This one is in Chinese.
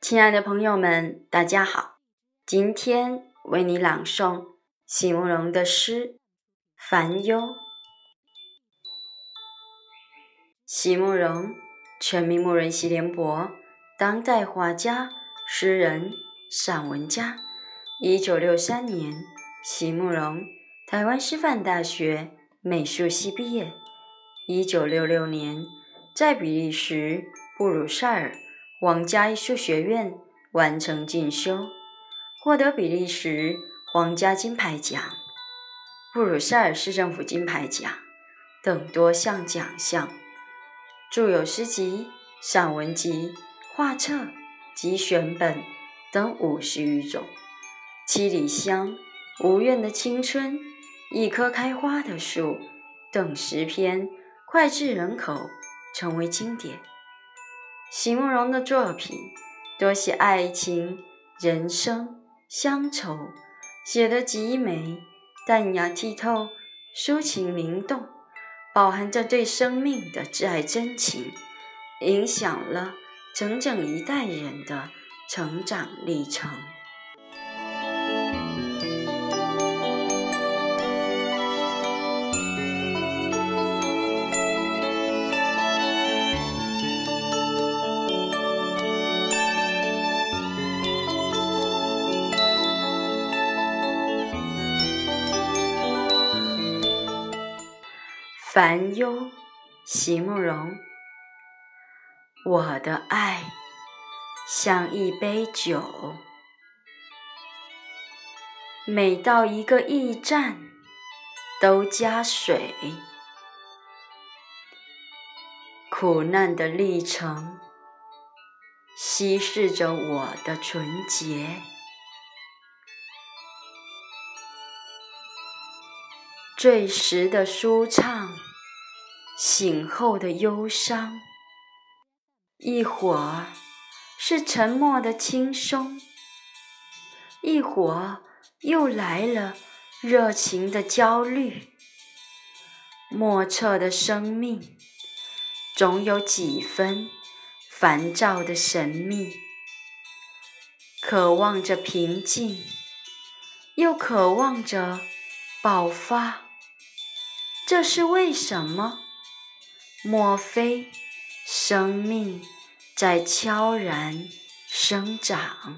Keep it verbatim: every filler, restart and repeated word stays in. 亲爱的朋友们，大家好，今天为你朗诵席慕容的诗《烦忧》。席慕容，全名慕容席联博，当代画家、诗人、散文家。一九六三年，席慕容台湾师范大学美术系毕业。一九六六年，在比利时布鲁塞尔皇家艺术学院完成进修，获得比利时皇家金牌奖、布鲁塞尔市政府金牌奖等多项奖项，著有诗集、散文集、画册及选本等五十余种。七里香、无怨的青春、一棵开花的树等诗篇脍炙人口，成为经典。席慕容的作品多写爱情、人生、乡愁，写得极美，淡雅剔透，抒情灵动，饱含着对生命的挚爱真情，影响了整整一代人的成长历程。烦忧，席慕容。我的爱像一杯酒，每到一个驿站都加水，苦难的历程稀释着我的纯洁。醉时的舒畅，醒后的忧伤，一会儿是沉默的轻松，一会儿又来了热情的焦虑。莫测的生命总有几分烦躁的神秘，渴望着平静，又渴望着爆发。这是为什么？莫非生命在悄然生长？